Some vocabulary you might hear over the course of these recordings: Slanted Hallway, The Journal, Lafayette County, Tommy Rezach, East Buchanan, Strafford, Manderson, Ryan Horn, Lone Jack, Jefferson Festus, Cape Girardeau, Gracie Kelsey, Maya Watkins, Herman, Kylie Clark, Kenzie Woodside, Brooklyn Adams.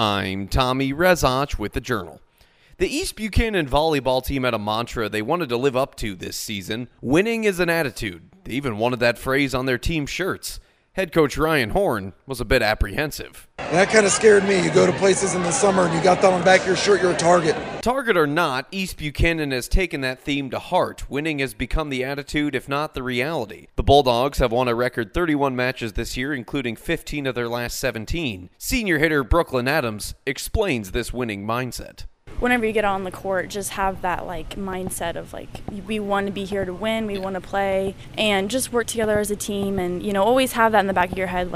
I'm Tommy Rezach with The Journal. The East Buchanan volleyball team had a mantra they wanted to live up to this season. Winning is an attitude. They even wanted that phrase on their team shirts. Head coach Ryan Horn was a bit apprehensive. That kind of scared me. You go to places in the summer and you got that on the back of your shirt, you're a target. Target or not, East Buchanan has taken that theme to heart. Winning has become the attitude, if not the reality. The Bulldogs have won a record 31 matches this year, including 15 of their last 17. Senior hitter Brooklyn Adams explains this winning mindset. Whenever you get on the court, just have that mindset of we want to be here to win, we want to play, and just work together as a team, and always have that in the back of your head,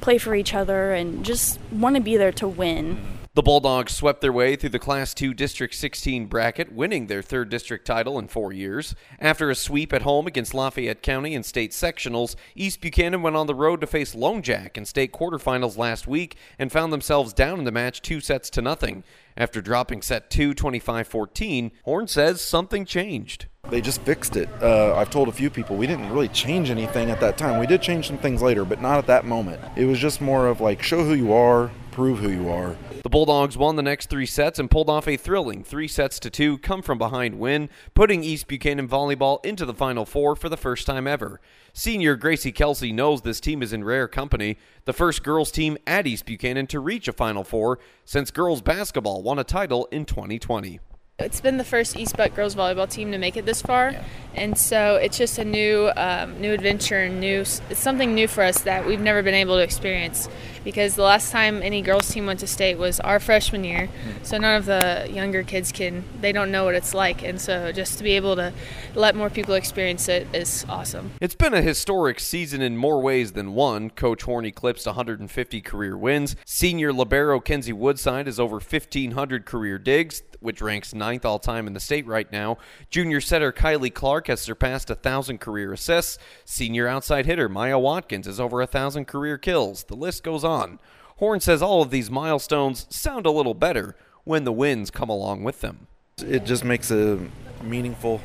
play for each other and just want to be there to win. The Bulldogs swept their way through the Class 2 District 16 bracket, winning their third district title in 4 years. After a sweep at home against Lafayette County in state sectionals, East Buchanan went on the road to face Lone Jack in state quarterfinals last week and found themselves down in the match 2-0. After dropping set 2, 25-14, Horn says something changed. They just fixed it. I've told a few people we didn't really change anything at that time. We did change some things later, but not at that moment. It was just more of show who you are, prove who you are. The Bulldogs won the next 3 sets and pulled off a thrilling 3-2 come-from-behind win, putting East Buchanan volleyball into the Final Four for the first time ever. Senior Gracie Kelsey knows this team is in rare company, the first girls team at East Buchanan to reach a Final Four since girls basketball won a title in 2020. It's been the first East Buck girls volleyball team to make it this far, and so it's just a new adventure, and it's something new for us that we've never been able to experience, because the last time any girls team went to state was our freshman year, so none of the younger kids they don't know what it's like, and so just to be able to let more people experience it is awesome. It's been a historic season in more ways than one. Coach Horn eclipsed 150 career wins. Senior libero Kenzie Woodside is over 1,500 career digs, which ranks 9th all-time in the state right now. Junior setter Kylie Clark has surpassed 1,000 career assists. Senior outside hitter Maya Watkins is over 1,000 career kills. The list goes on. Horn says all of these milestones sound a little better when the wins come along with them. It just makes it meaningful,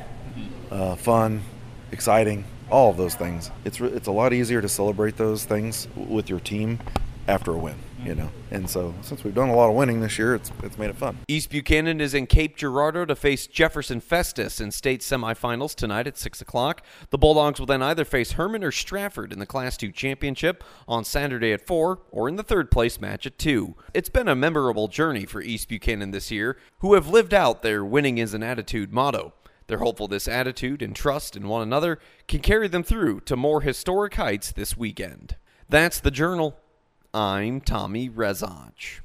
fun, exciting, all of those things. It's a lot easier to celebrate those things with your team after a win, And so since we've done a lot of winning this year, it's made it fun. East Buchanan is in Cape Girardeau to face Jefferson Festus in state semifinals tonight at 6 o'clock. The Bulldogs will then either face Herman or Strafford in the Class 2 championship on Saturday at 4 or in the third place match at 2. It's been a memorable journey for East Buchanan this year, who have lived out their winning is an attitude motto. They're hopeful this attitude and trust in one another can carry them through to more historic heights this weekend. That's The Journal. I'm Tommy Rezach.